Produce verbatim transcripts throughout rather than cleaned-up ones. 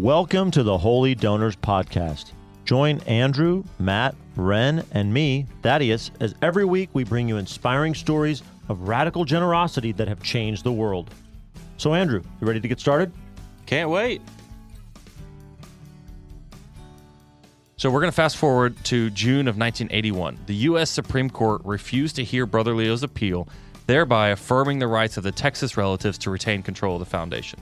Welcome to the Holy Donors Podcast. Join Andrew, Matt, Ren, and me, Thaddeus, as every week we bring you inspiring stories of radical generosity that have changed the world. So Andrew, you ready to get started? Can't wait. So we're going to fast forward to June of nineteen eighty-one. The U S Supreme Court refused to hear Brother Leo's appeal, thereby affirming the rights of the Texas relatives to retain control of the foundation.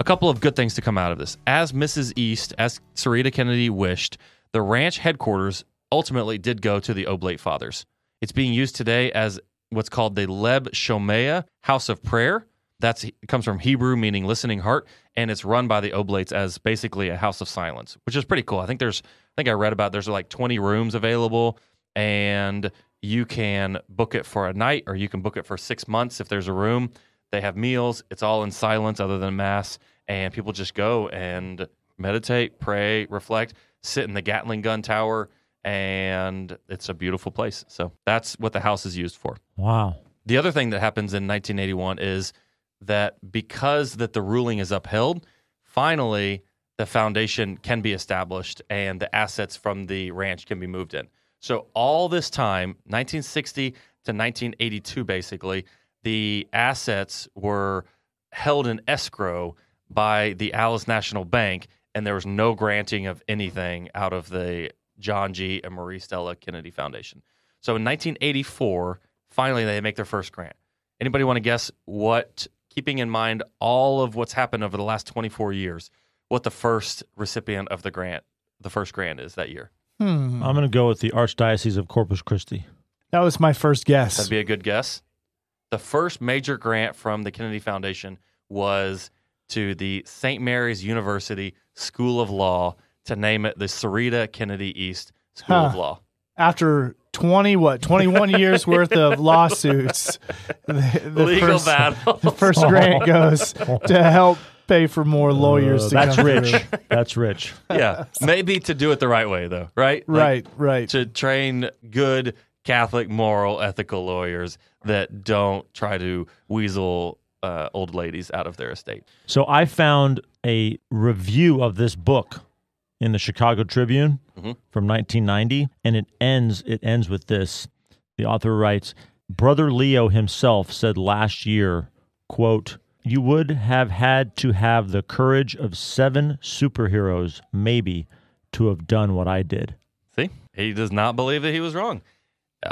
A couple of good things to come out of this. As Missus East, as Sarita Kennedy wished, the ranch headquarters ultimately did go to the Oblate Fathers. It's being used today as what's called the Leb Shomea House of Prayer. That's, it comes from Hebrew, meaning listening heart, and it's run by the Oblates as basically a house of silence, which is pretty cool. I think there's, I think I read about there's like twenty rooms available, and you can book it for a night, or you can book it for six months if there's a room. They have meals. It's all in silence other than Mass, and people just go and meditate, pray, reflect, sit in the Gatling gun tower, and it's a beautiful place. So that's what the house is used for. Wow. The other thing that happens in nineteen eighty-one is that because that the ruling is upheld, finally the foundation can be established and the assets from the ranch can be moved in. So all this time, nineteen sixty to nineteen eighty-two basically, the assets were held in escrow by the Alice National Bank, and there was no granting of anything out of the John G. and Marie Stella Kenedy Foundation. So in nineteen eighty-four, finally they make their first grant. Anybody want to guess what... keeping in mind all of what's happened over the last twenty-four years, what the first recipient of the grant, the first grant is that year? Hmm. I'm going to go with the Archdiocese of Corpus Christi. That was my first guess. That'd be a good guess. The first major grant from the Kenedy Foundation was to the Saint Mary's University School of Law, to name it the Sarita Kennedy East School huh. of Law. After twenty what twenty-one years worth of lawsuits, the, the legal battle. The first grant goes to help pay for more lawyers. Uh, to that's come rich. Through. That's rich. Yeah, maybe to do it the right way though, right? Right, like, right. To train good Catholic, moral, ethical lawyers that don't try to weasel uh, old ladies out of their estate. So I found a review of this book in the Chicago Tribune mm-hmm. from nineteen ninety, and it ends it ends with this. The author writes, Brother Leo himself said last year, quote, "You would have had to have the courage of seven superheroes, maybe, to have done what I did." See? He does not believe that he was wrong.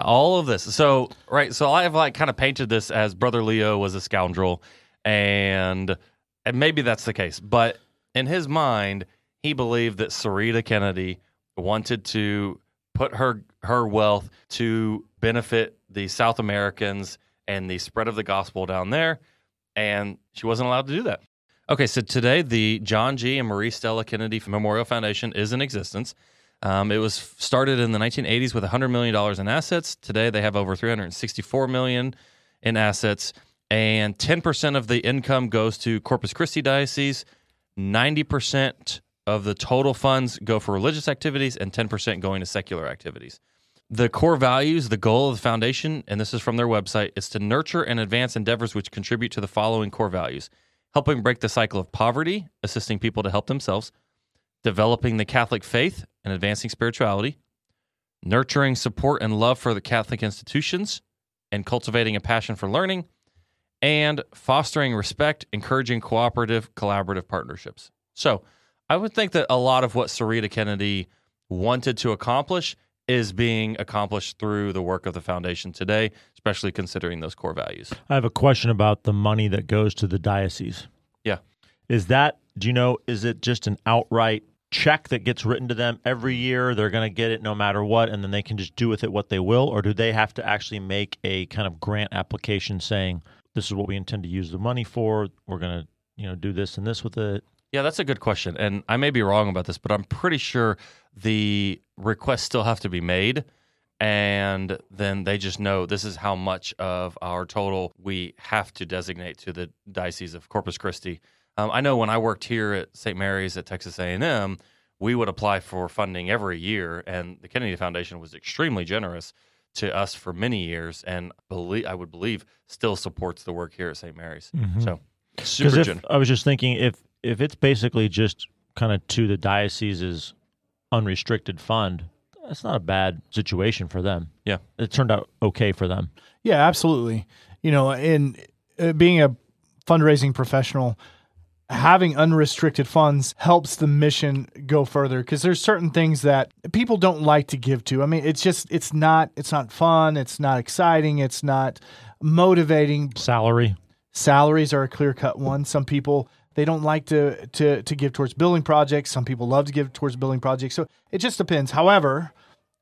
All of this. So, right, so I have like kind of painted this as Brother Leo was a scoundrel, and, and maybe that's the case, but in his mind... he believed that Sarita Kennedy wanted to put her her wealth to benefit the South Americans and the spread of the gospel down there, and she wasn't allowed to do that. Okay, so today the John G. and Marie Stella Kenedy Memorial Foundation is in existence. Um, it was started in the nineteen eighties with one hundred million dollars in assets. Today they have over three hundred sixty-four million dollars in assets, and ten percent of the income goes to Corpus Christi Diocese, ninety percent of the total funds go for religious activities and ten percent going to secular activities. The core values, the goal of the foundation, and this is from their website, is to nurture and advance endeavors which contribute to the following core values: helping break the cycle of poverty, assisting people to help themselves, developing the Catholic faith and advancing spirituality, nurturing support and love for the Catholic institutions, and cultivating a passion for learning, and fostering respect, encouraging cooperative, collaborative partnerships. So, I would think that a lot of what Sarita Kennedy wanted to accomplish is being accomplished through the work of the foundation today, especially considering those core values. I have a question about the money that goes to the diocese. Yeah. Is that, do you know, is it just an outright check that gets written to them every year? They're going to get it no matter what, and then they can just do with it what they will? Or do they have to actually make a kind of grant application saying, this is what we intend to use the money for, we're going to, you know, do this and this with it? Yeah, that's a good question, and I may be wrong about this, but I'm pretty sure the requests still have to be made, and then they just know this is how much of our total we have to designate to the Diocese of Corpus Christi. Um, I know when I worked here at Saint Mary's at Texas A and M, we would apply for funding every year, and the Kennedy Foundation was extremely generous to us for many years, and believe, I would believe still supports the work here at Saint Mary's. Mm-hmm. So, super generous. I was just thinking if if it's basically just kind of to the diocese's unrestricted fund, that's not a bad situation for them. Yeah. It turned out okay for them. Yeah, absolutely. You know, and being a fundraising professional, having unrestricted funds helps the mission go further, because there's certain things that people don't like to give to. I mean, it's just, it's not, it's not fun. It's not exciting. It's not motivating. Salary. Salaries are a clear-cut one. Some people, they don't like to, to, to give towards building projects. Some people love to give towards building projects. So it just depends. However,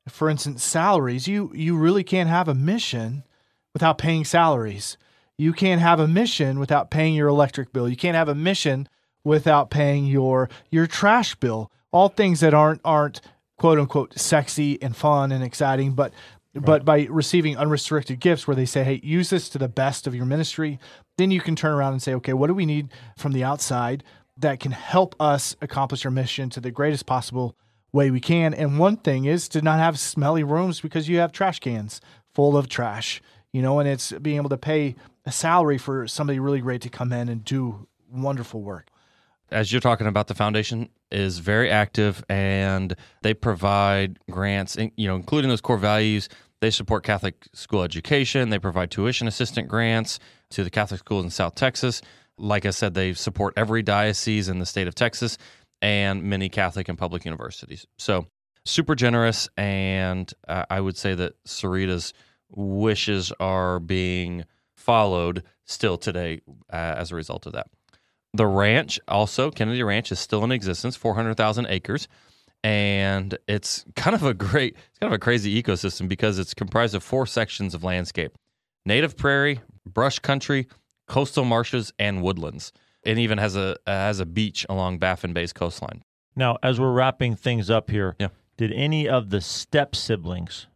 for instance, salaries, you, you really can't have a mission without paying salaries. You can't have a mission without paying your electric bill. You can't have a mission without paying your your trash bill. All things that aren't aren't quote unquote sexy and fun and exciting, but right. but by receiving unrestricted gifts where they say, hey, use this to the best of your ministry, then you can turn around and say, okay, what do we need from the outside that can help us accomplish our mission to the greatest possible way we can? And one thing is to not have smelly rooms because you have trash cans full of trash, you know, and it's being able to pay a salary for somebody really great to come in and do wonderful work. As you're talking about, the foundation is very active and they provide grants, you know, including those core values. They support Catholic school education. They provide tuition assistant grants to the Catholic schools in South Texas. Like I said, they support every diocese in the state of Texas and many Catholic and public universities. So super generous, and uh, I would say that Sarita's wishes are being followed still today uh, as a result of that. The ranch also, Kenedy Ranch, is still in existence, four hundred thousand acres, and it's kind of a great, it's kind of a crazy ecosystem because it's comprised of four sections of landscape: native prairie, brush country, coastal marshes, and woodlands. It even has a has a beach along Baffin Bay's coastline. Now, as we're wrapping things up here, yeah. did any of the step siblings?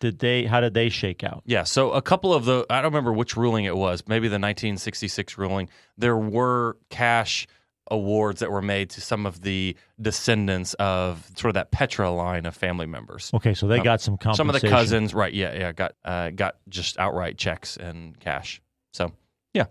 Did they? How did they shake out? Yeah, so a couple of the, I don't remember which ruling it was, maybe the nineteen sixty-six ruling, there were cash awards that were made to some of the descendants of sort of that Petra line of family members. Okay, so they um, got some compensation. Some of the cousins, right, yeah, yeah, got uh, got just outright checks and cash. So, yeah.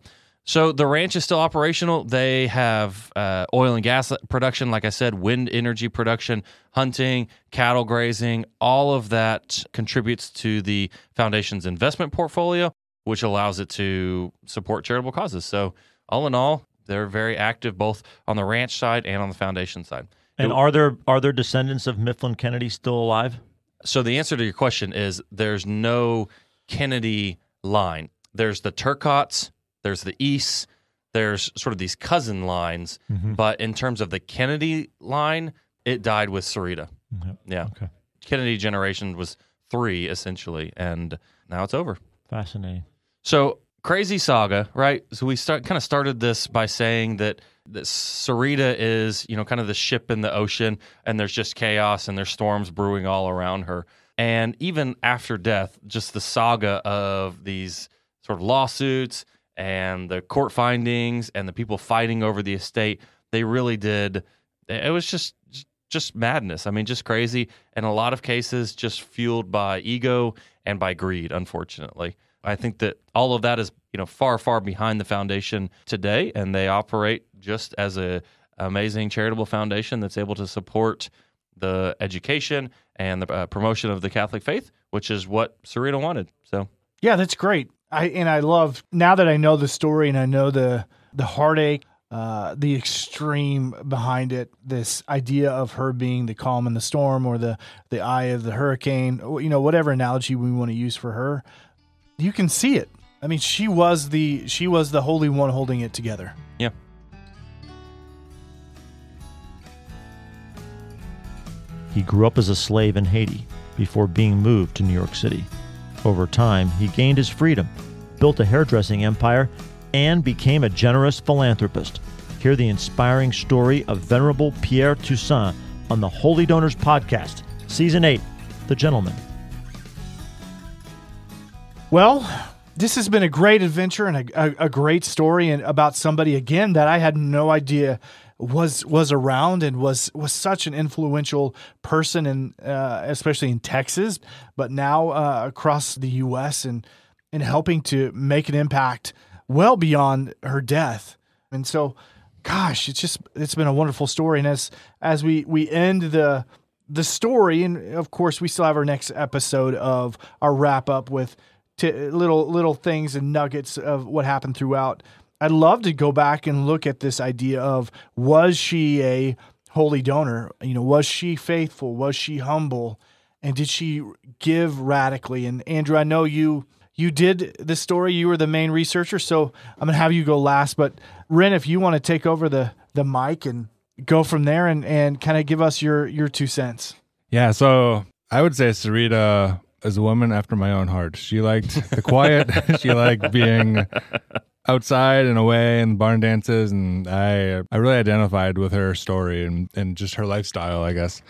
So the ranch is still operational. They have uh, oil and gas production, like I said, wind energy production, hunting, cattle grazing. All of that contributes to the foundation's investment portfolio, which allows it to support charitable causes. So all in all, they're very active both on the ranch side and on the foundation side. And are there are there descendants of Mifflin Kenedy still alive? So the answer to your question is there's no Kenedy line. There's the Turcottes. There's the East, there's sort of these cousin lines, mm-hmm. but in terms of the Kenedy line, it died with Sarita. Mm-hmm. Yeah. Okay. Kenedy generation was three, essentially, and now it's over. Fascinating. So, crazy saga, right? So we start kind of started this by saying that, that Sarita is, you know, kind of the ship in the ocean, and there's just chaos, and there's storms brewing all around her. And even after death, just the saga of these sort of lawsuits— and the court findings and the people fighting over the estate, they really did. It was just just madness. I mean, just crazy. And a lot of cases just fueled by ego and by greed, unfortunately. I think that all of that is, you know, far, far behind the foundation today, and they operate just as a amazing charitable foundation that's able to support the education and the uh, promotion of the Catholic faith, which is what Sarita wanted. So, yeah, that's great. I, and I love, now that I know the story and I know the the heartache, uh, the extreme behind it, this idea of her being the calm in the storm or the, the eye of the hurricane, you know, whatever analogy we want to use for her, you can see it. I mean, she was the she was the Holy One holding it together. Yeah. He grew up as a slave in Haiti before being moved to New York City. Over time, he gained his freedom, built a hairdressing empire, and became a generous philanthropist. Hear the inspiring story of Venerable Pierre Toussaint on the Holy Donors Podcast, Season eight, The Gentleman. Well, this has been a great adventure and a, a, a great story, and about somebody, again, that I had no idea was was around and was was such an influential person, in, uh, especially in Texas, but now uh, across the U S and, and helping to make an impact well beyond her death. And so gosh, it's just, it's been a wonderful story. And as, as we, we end the, the story, and of course we still have our next episode of our wrap up with t- little, little things and nuggets of what happened throughout. I'd love to go back and look at this idea of, was she a holy donor? You know, was she faithful? Was she humble? And did she give radically? And Andrew, I know you, you did this story. You were the main researcher, so I'm going to have you go last. But Ren, if you want to take over the the mic and go from there and, and kind of give us your, your two cents. Yeah, so I would say Sarita is a woman after my own heart. She liked the quiet. She liked being outside and away and barn dances. And I I really identified with her story and, and just her lifestyle, I guess.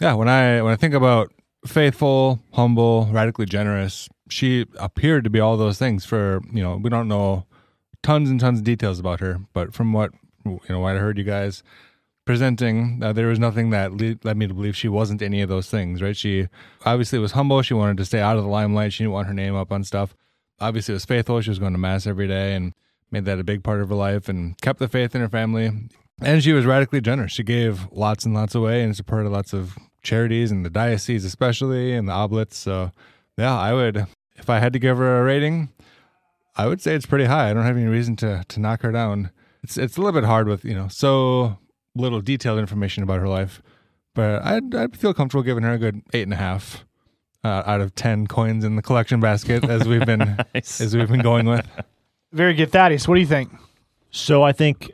Yeah, when I when I think about faithful, humble, radically generous, she appeared to be all those things. For, you know, we don't know tons and tons of details about her, but from what, you know, what I heard you guys presenting, uh, there was nothing that le- led me to believe she wasn't any of those things, right? She obviously was humble. She wanted to stay out of the limelight. She didn't want her name up on stuff. Obviously was faithful. She was going to mass every day and made that a big part of her life and kept the faith in her family. And she was radically generous. She gave lots and lots away and supported lots of charities and the diocese especially and the oblates. So yeah, I would, if I had to give her a rating, I would say it's pretty high. I don't have any reason to to knock her down. It's it's a little bit hard with, you know, so little detailed information about her life, but I'd I'd feel comfortable giving her a good eight and a half uh, out of ten coins in the collection basket as we've been nice. as we've been going with. Very good, Thaddeus. What do you think? So I think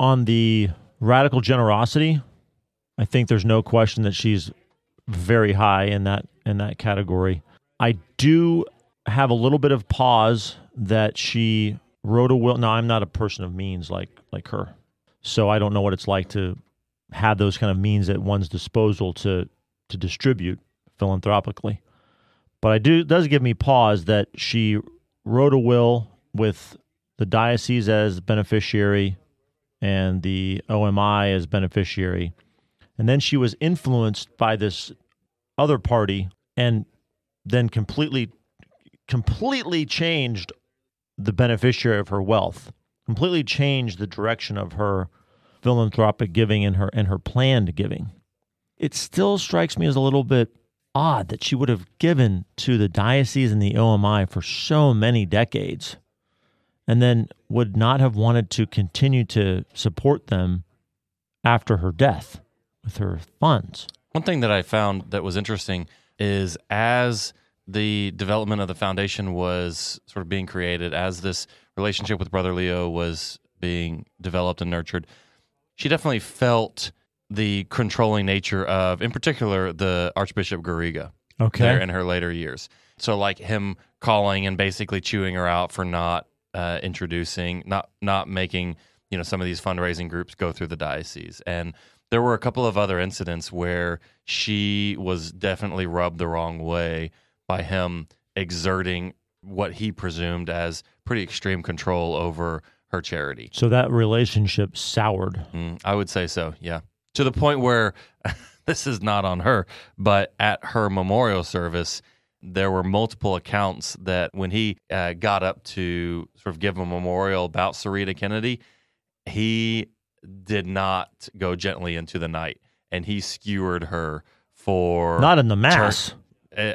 on the radical generosity, I think there's no question that she's very high in that in that category. I do have a little bit of pause that she wrote a will. Now, I'm not a person of means like like her, so I don't know what it's like to have those kind of means at one's disposal to to distribute philanthropically. But I do it does give me pause that she wrote a will with the diocese as beneficiary and the O M I as beneficiary. And then she was influenced by this other party and then completely, completely changed the beneficiary of her wealth, completely changed the direction of her philanthropic giving and her and her planned giving. It still strikes me as a little bit odd that she would have given to the diocese and the O M I for so many decades and then would not have wanted to continue to support them after her death with her funds. One thing that I found that was interesting is as the development of the foundation was sort of being created, as this relationship with Brother Leo was being developed and nurtured, she definitely felt the controlling nature of, in particular, the Archbishop Garriga okay. there in her later years. So like him calling and basically chewing her out for not uh, introducing, not not making, you know, some of these fundraising groups go through the diocese. And there were a couple of other incidents where she was definitely rubbed the wrong way by him exerting what he presumed as pretty extreme control over her charity. So that relationship soured. Mm, I would say so, yeah. To the point where, this is not on her, but at her memorial service, there were multiple accounts that when he uh, got up to sort of give a memorial about Sarita Kennedy, he did not go gently into the night, and he skewered her for... Not in the Mass. Turn,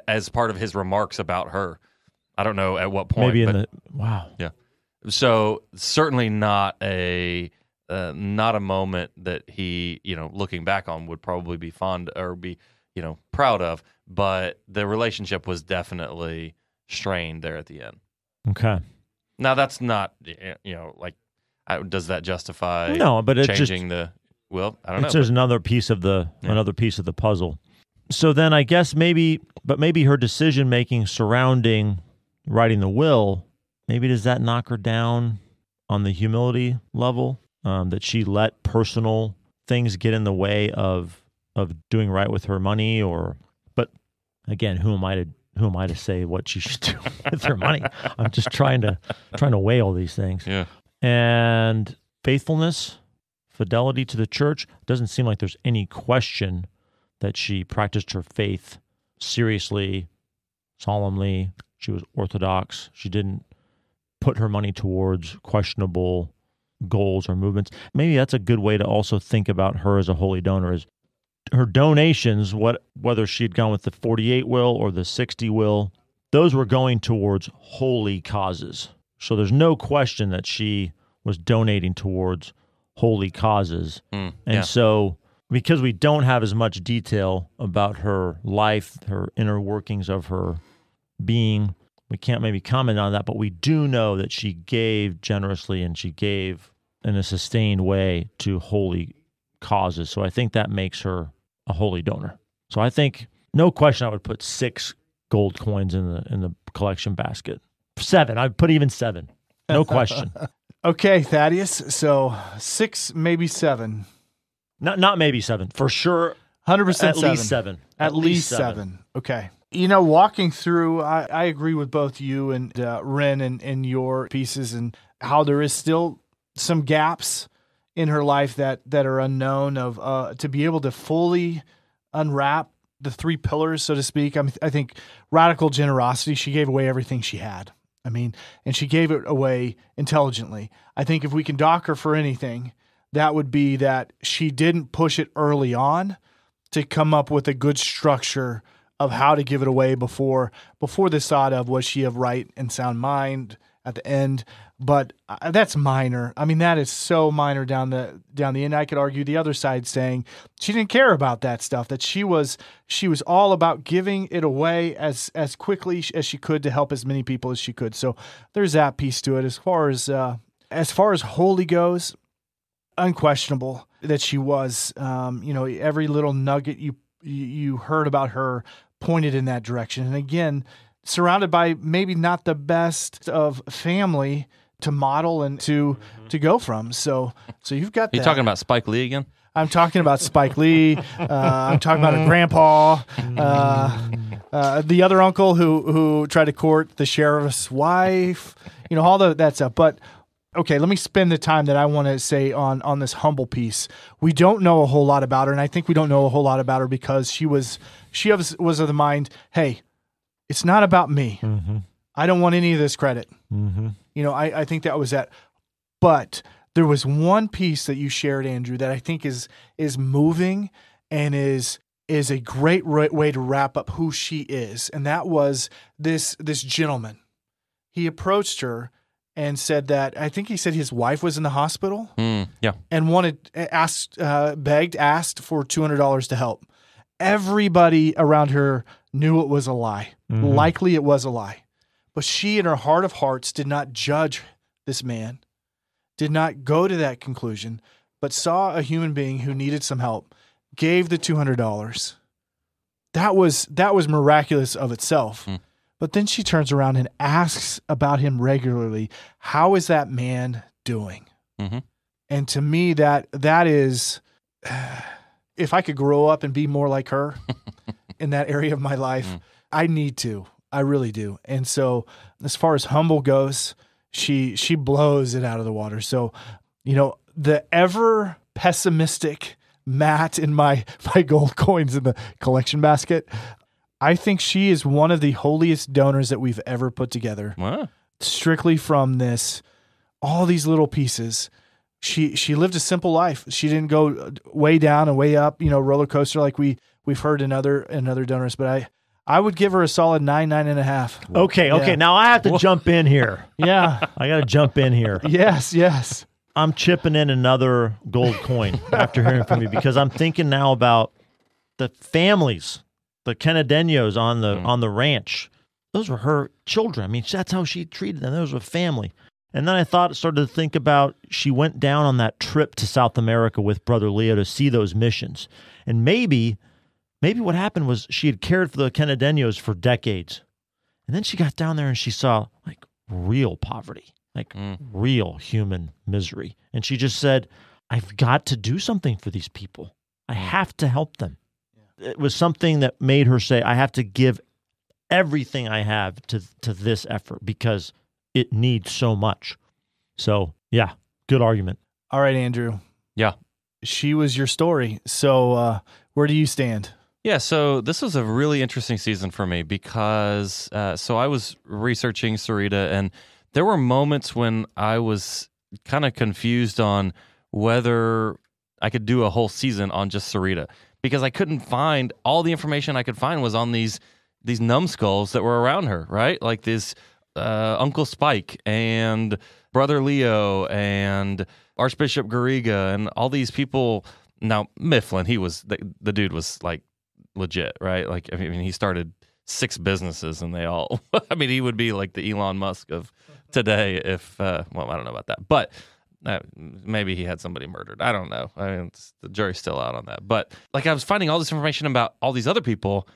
as part of his remarks about her. I don't know at what point. Maybe in but, the... Wow. Yeah. So certainly not a uh, not a moment that he, you know, looking back on would probably be fond or be, you know, proud of, but the relationship was definitely strained there at the end. Okay. Now that's not, you know, like, does that justify no, but changing just, the well? I don't know. There's another piece of the yeah. another piece of the puzzle. So then I guess maybe, but maybe her decision making surrounding writing the will, maybe does that knock her down on the humility level um, that she let personal things get in the way of of doing right with her money? Or but again, who am I to who am I to say what she should do with her money? I'm just trying to trying to weigh all these things. Yeah. And faithfulness, fidelity to the church, doesn't seem like there's any question that she practiced her faith seriously, solemnly. She was orthodox. She didn't put her money towards questionable goals or movements. Maybe that's a good way to also think about her as a holy donor, is her donations, what whether she'd gone with the forty-eight will or the sixty will, those were going towards holy causes. So there's no question that she was donating towards holy causes. Mm, and yeah. so because we don't have as much detail about her life, her inner workings of her being, we can't maybe comment on that, but we do know that she gave generously and she gave in a sustained way to holy causes. So I think that makes her a holy donor. So I think, no question, I would put six gold coins in the in the collection basket. Seven. I'd put even seven. No question. Okay, Thaddeus. So six, maybe seven. Not not maybe seven. For sure. one hundred percent At seven. least seven. At, At least seven. seven. Okay. You know, walking through, I, I agree with both you and uh, Wren and, and your pieces, and how there is still some gaps in her life that, that are unknown of uh, to be able to fully unwrap the three pillars, so to speak. I, mean, I think radical generosity, she gave away everything she had. I mean, and she gave it away intelligently. I think if we can dock her for anything, that would be that she didn't push it early on to come up with a good structure of how to give it away before before this thought of was she of right and sound mind at the end. But uh, that's minor. I mean, that is so minor down the down the end. I could argue the other side saying she didn't care about that stuff, that she was she was all about giving it away as as quickly as she could to help as many people as she could. So there's that piece to it. As far as uh, as far as holy goes, unquestionable that she was. Um, you know, every little nugget you you heard about her pointed in that direction. And again, surrounded by maybe not the best of family to model and to mm-hmm. to go from. So so you've got that. You're talking about Spike Lee again? I'm talking about Spike Lee. Uh, I'm talking about a grandpa. Uh, uh, the other uncle who, who tried to court the sheriff's wife. You know, all the, that stuff. But, okay, let me spend the time that I want to say on on this humble piece. We don't know a whole lot about her, and I think we don't know a whole lot about her because she was, she was, was of the mind, hey, it's not about me. Mm-hmm. I don't want any of this credit. Mm-hmm. You know, I, I think that was that. But there was one piece that you shared, Andrew, that I think is is moving and is is a great ra- way to wrap up who she is. And that was this this gentleman. He approached her and said that, I think he said his wife was in the hospital. Mm, yeah. And wanted, asked, uh, begged, asked for two hundred dollars to help. Everybody around her knew it was a lie. Mm-hmm. Likely it was a lie. But she, in her heart of hearts, did not judge this man, did not go to that conclusion, but saw a human being who needed some help, gave the two hundred dollars. That was that was miraculous of itself. Mm. But then she turns around and asks about him regularly. How is that man doing? Mm-hmm. And to me, that that is, uh, if I could grow up and be more like her in that area of my life, mm. I need to. I really do. And so as far as humble goes, she she blows it out of the water. So, you know, the ever pessimistic Matt in my, my gold coins in the collection basket, I think she is one of the holiest donors that we've ever put together. Wow. Strictly from this, all these little pieces. She she lived a simple life. She didn't go way down and way up, you know, roller coaster like we, we've heard in other, in other donors. But I... I would give her a solid nine, nine and a half. Okay, okay. Yeah. Now I have to jump in here. Yeah. I got to jump in here. Yes, yes. I'm chipping in another gold coin after hearing from you, because I'm thinking now about the families, the Kenedeños on the, mm. on the ranch. Those were her children. I mean, that's how she treated them. Those were family. And then I thought, started to think about, she went down on that trip to South America with Brother Leo to see those missions. And maybe... Maybe what happened was she had cared for the Kenedeños for decades. And then she got down there and she saw, like, real poverty, like mm. real human misery. And she just said, I've got to do something for these people. I have to help them. Yeah. It was something that made her say, I have to give everything I have to, to this effort because it needs so much. So, yeah, good argument. All right, Andrew. Yeah. She was your story. So uh, where do you stand? Yeah, so this was a really interesting season for me because, uh, so I was researching Sarita, and there were moments when I was kind of confused on whether I could do a whole season on just Sarita, because I couldn't find all the information I could find was on these these numbskulls that were around her, right? Like this uh, Uncle Spike and Brother Leo and Archbishop Garriga and all these people. Now, Mifflin, he was, the, the dude was like legit, right? Like, I mean, he started six businesses and they all, I mean, he would be like the Elon Musk of today if, uh, well, I don't know about that, but Uh, maybe he had somebody murdered. I don't know. I mean, it's, the jury's still out on that. But like, I was finding all this information about all these other people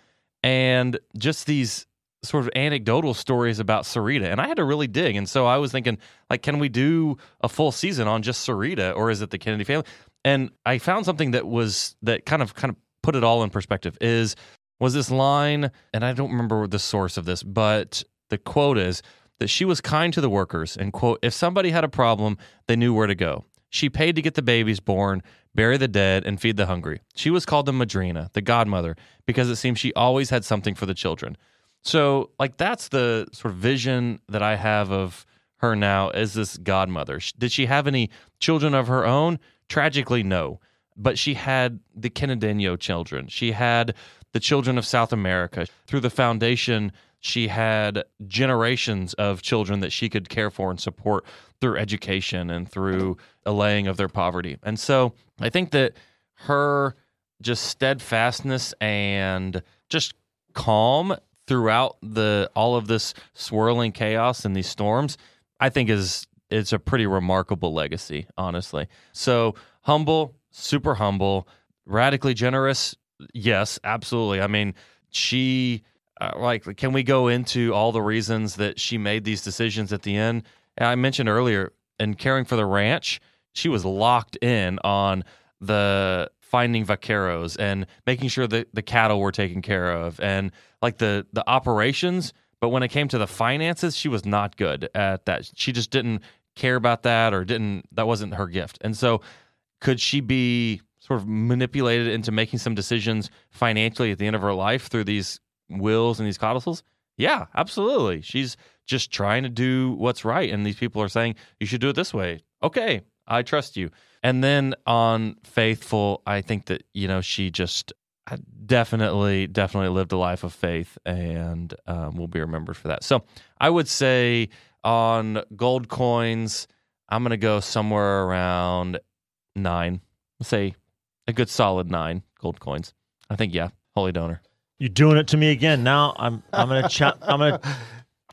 and just these sort of anecdotal stories about Sarita. And I had to really dig. And so I was thinking, like, can we do a full season on just Sarita, or is it the Kenedy family? And I found something that was that kind of kind of put it all in perspective. Is was this line, and I don't remember the source of this, but the quote is that she was kind to the workers and, quote, if somebody had a problem, they knew where to go. She paid to get the babies born, bury the dead, and feed the hungry. She was called the Madrina, the godmother, because it seems she always had something for the children. So, like, that's the sort of vision that I have of her now as this godmother. Did she have any children of her own? Tragically, no. But she had the Kenedeño children. She had the children of South America. Through the foundation, she had generations of children that she could care for and support through education and through allaying of their poverty. And so I think that her just steadfastness and just calm throughout the all of this swirling chaos and these storms, I think is it's a pretty remarkable legacy, honestly. So humble, super humble, radically generous. Yes, absolutely. I mean, she... Uh, like, can we go into all the reasons that she made these decisions at the end? And I mentioned earlier, in caring for the ranch, she was locked in on the finding vaqueros and making sure that the cattle were taken care of and, like, the, the operations. But when it came to the finances, she was not good at that. She just didn't care about that or didn't, that wasn't her gift. And so could she be sort of manipulated into making some decisions financially at the end of her life through these wills and these codicils? Yeah, absolutely. She's just trying to do what's right. And these people are saying, you should do it this way. Okay, I trust you. And then on faithful, I think that, you know, she just definitely, definitely lived a life of faith and um, will be remembered for that. So I would say on gold coins, I'm going to go somewhere around nine. Let's say a good solid nine gold coins. I think, yeah, holy donor. You're doing it to me again. Now I'm I'm gonna ch- I'm gonna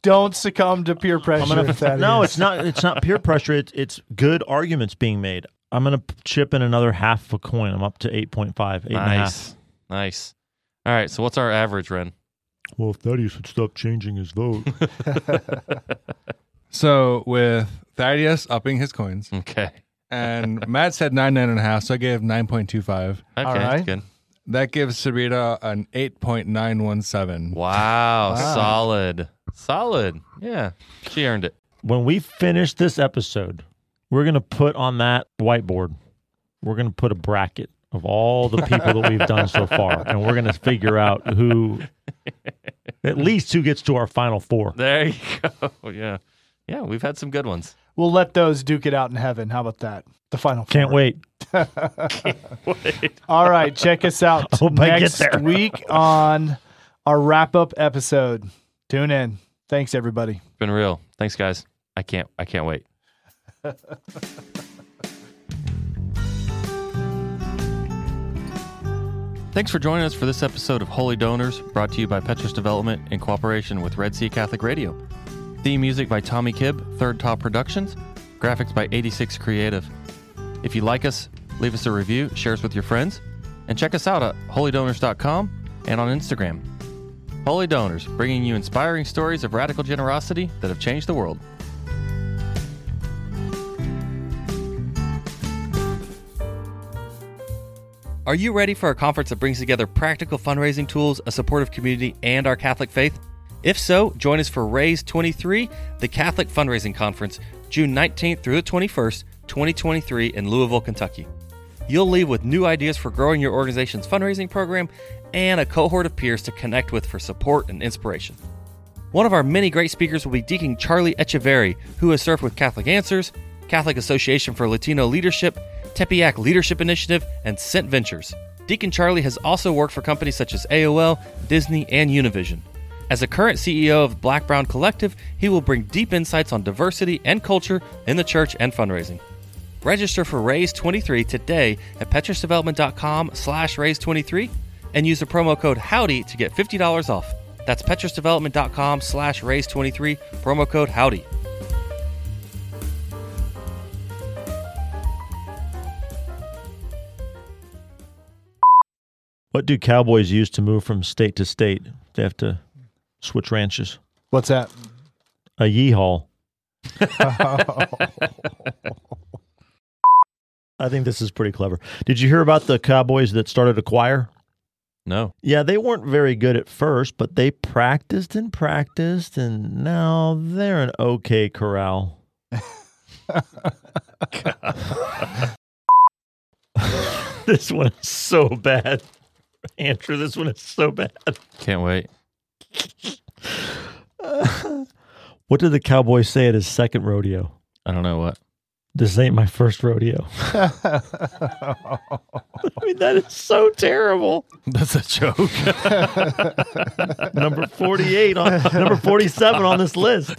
don't succumb to peer pressure. Gonna, if that no, is. it's not it's not peer pressure. It's it's good arguments being made. I'm gonna chip in another half of a coin. I'm up to eight point five, eight nice. and a half. Nice. All right. So what's our average, Ren? Well, if Thaddeus would stop changing his vote. So with Thaddeus upping his coins, okay, and Matt said nine nine and a half, so I gave nine point two five. Okay, all right. That's good. That gives Sarita an eight point nine one seven. Wow, wow. Solid. Solid. Yeah, she earned it. When we finish this episode, we're going to put on that whiteboard, we're going to put a bracket of all the people that we've done so far, and we're going to figure out who, at least who gets to our final four. There you go. Yeah. Yeah, we've had some good ones. We'll let those duke it out in heaven. How about that? The final four. Can't wait. Can't wait. All right, check us out next week on our wrap-up episode. Tune in. Thanks, everybody. It's been real. Thanks, guys. I can't. I can't wait. Thanks for joining us for this episode of Holy Donors, brought to you by Petrus Development in cooperation with Red-C Catholic Radio. Theme music by Tommy Kibb, Third Top Productions. Graphics by eighty-six Creative. If you like us, leave us a review, share us with your friends, and check us out at holy donors dot com and on Instagram. Holy Donors, bringing you inspiring stories of radical generosity that have changed the world. Are you ready for a conference that brings together practical fundraising tools, a supportive community, and our Catholic faith? If so, join us for RAISE twenty-three, the Catholic Fundraising Conference, June nineteenth through the twenty-first, twenty twenty-three in Louisville, Kentucky. You'll leave with new ideas for growing your organization's fundraising program and a cohort of peers to connect with for support and inspiration. One of our many great speakers will be Deacon Charlie Echeverri, who has served with Catholic Answers, Catholic Association for Latino Leadership, Tepeyac Leadership Initiative, and Sent Ventures. Deacon Charlie has also worked for companies such as A O L, Disney, and Univision. As a current C E O of Black Brown Collective, he will bring deep insights on diversity and culture in the church and fundraising. Register for RAISE twenty-three today at petrus development dot com slash RAISE twenty-three and use the promo code HOWDY to get fifty dollars off. That's petrus development dot com slash RAISE twenty-three, promo code HOWDY. What do cowboys use to move from state to state? They have to switch ranches. What's that? A yeehaw. I think this is pretty clever. Did you hear about the cowboys that started a choir? No. Yeah, they weren't very good at first, but they practiced and practiced, and now they're an okay corral. This one is so bad. Andrew, this one is so bad. Can't wait. Uh, what did the cowboy say at his second rodeo? I don't know what. This ain't my first rodeo. I mean, that is so terrible. That's a joke. number forty-eight on number forty-seven on this list.